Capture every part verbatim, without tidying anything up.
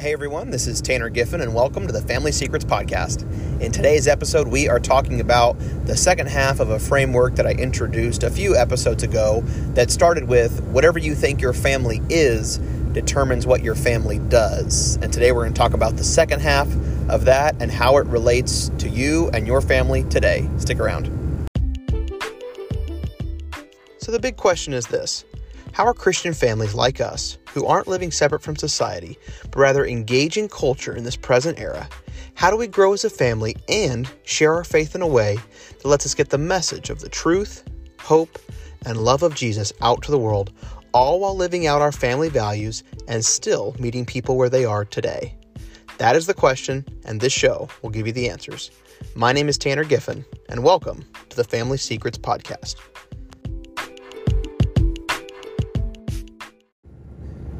Hey everyone, this is Tanner Giffen and welcome to the Family Secrets Podcast. In today's episode, we are talking about the second half of a framework that I introduced a few episodes ago that started with whatever you think your family is determines what your family does. And today we're going to talk about the second half of that and how it relates to you and your family today. Stick around. So the big question is this. How are Christian families like us, who aren't living separate from society, but rather engaging culture in this present era, how do we grow as a family and share our faith in a way that lets us get the message of the truth, hope, and love of Jesus out to the world, all while living out our family values and still meeting people where they are today? That is the question, and this show will give you the answers. My name is Tanner Giffen, and welcome to the Family Secrets Podcast.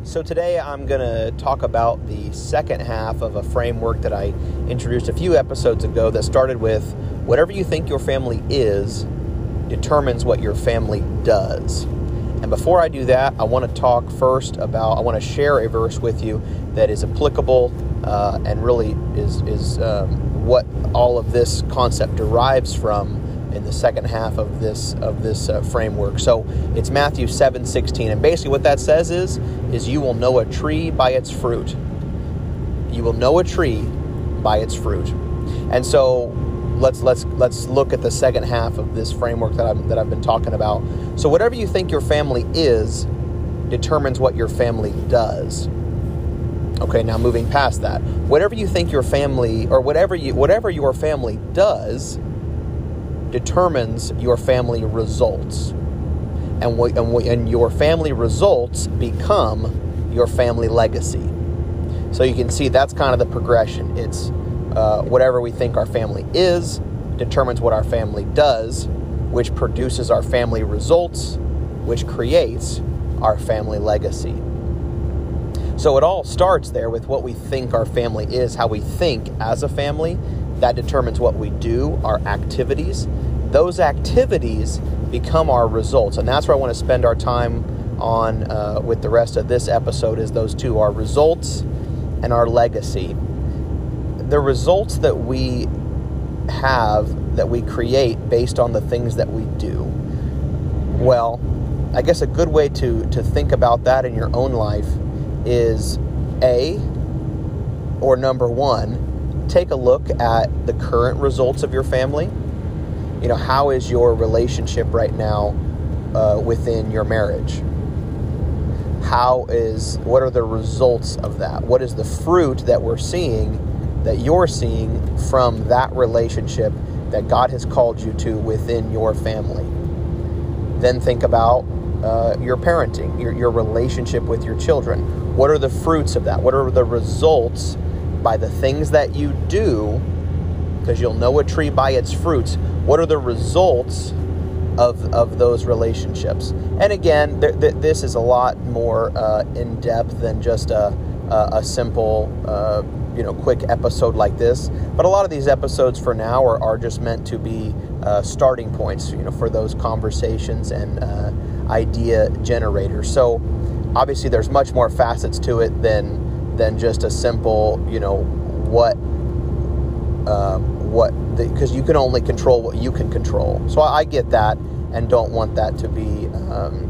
So today I'm going to talk about the second half of a framework that I introduced a few episodes ago that started with whatever you think your family is determines what your family does. And before I do that, I want to talk first about, I want to share a verse with you that is applicable uh, and really is, is um, what all of this concept derives from in the second half of this of this uh, framework. So it's Matthew seven sixteen, and basically what that says is is you will know a tree by its fruit. You will know a tree by its fruit. And so let's let's let's look at the second half of this framework that I've that I've been talking about. So whatever you think your family is determines what your family does. Okay, now moving past that, whatever you think your family or whatever you whatever your family does determines your family results, and what and, what, and your family results become your family legacy. So you can see that's kind of the progression. It's uh, whatever we think our family is determines what our family does, which produces our family results, which creates our family legacy. So it all starts there with what we think our family is, how we think as a family. That determines what we do, our activities. Those activities become our results. And that's where I want to spend our time on uh, with the rest of this episode is those two, our results and our legacy. The results that we have, that we create based on the things that we do. Well, I guess a good way to, to think about that in your own life is A, or number one, take a look at the current results of your family. You know, how is your relationship right now uh, within your marriage? How is, what are the results of that? What is the fruit that we're seeing, that you're seeing from that relationship that God has called you to within your family? Then think about uh, your parenting, your, your relationship with your children. What are the fruits of that? What are the results by the things that you do, because you'll know a tree by its fruits? What are the results of of those relationships? And again, th- th- this is a lot more uh, in depth than just a a, a simple uh, you know quick episode like this. But a lot of these episodes for now are, are just meant to be uh, starting points, you know, for those conversations and uh, idea generators. So obviously, there's much more facets to it than. than just a simple, you know, what, um, what, because you can only control what you can control. So I, I get that and don't want that to be um,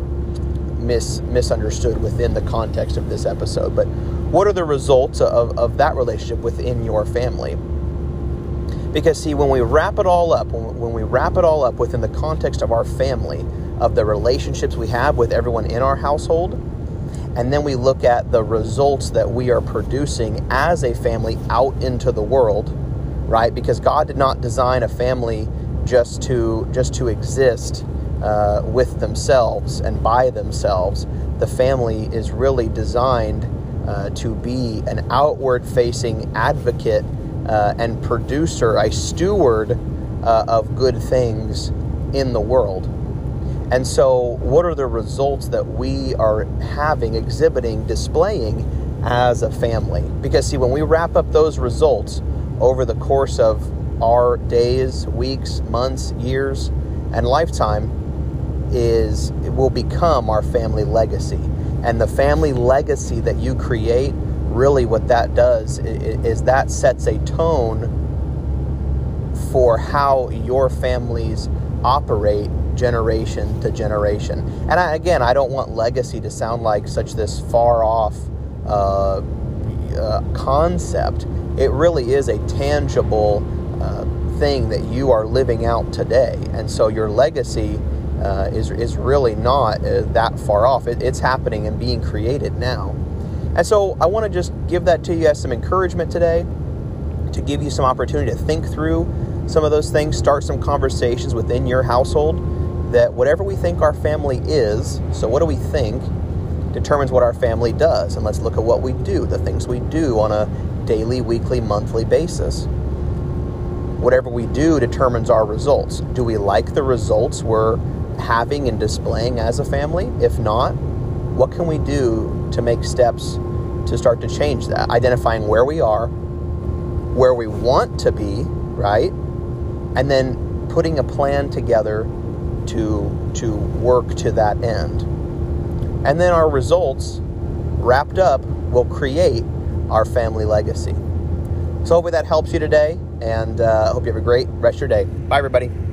mis, misunderstood within the context of this episode. But what are the results of, of that relationship within your family? Because see, when we wrap it all up, when, when we wrap it all up within the context of our family, of the relationships we have with everyone in our household, and then we look at the results that we are producing as a family out into the world, right? Because God did not design a family just to just to exist uh, with themselves and by themselves. The family is really designed uh, to be an outward-facing advocate uh, and producer, a steward uh, of good things in the world. And so what are the results that we are having, exhibiting, displaying as a family? Because, see, when we wrap up those results over the course of our days, weeks, months, years, and lifetime, is it will become our family legacy. And the family legacy that you create really what that does is that sets a tone for how your families operate generation to generation. And I, again, I don't want legacy to sound like such this far-off uh, uh, concept. It really is a tangible uh, thing that you are living out today. And so your legacy uh, is, is really not uh, that far off. It, it's happening and being created now. And so I want to just give that to you as some encouragement today, to give you some opportunity to think through some of those things, start some conversations within your household that whatever we think our family is, so what do we think, determines what our family does. And let's look at what we do, the things we do on a daily, weekly, monthly basis. Whatever we do determines our results. Do we like the results we're having and displaying as a family? If not, what can we do to make steps to start to change that? Identifying where we are, where we want to be, right? And then putting a plan together to to work to that end. And then our results wrapped up will create our family legacy. So hopefully that helps you today, and I uh, hope you have a great rest of your day. Bye, everybody.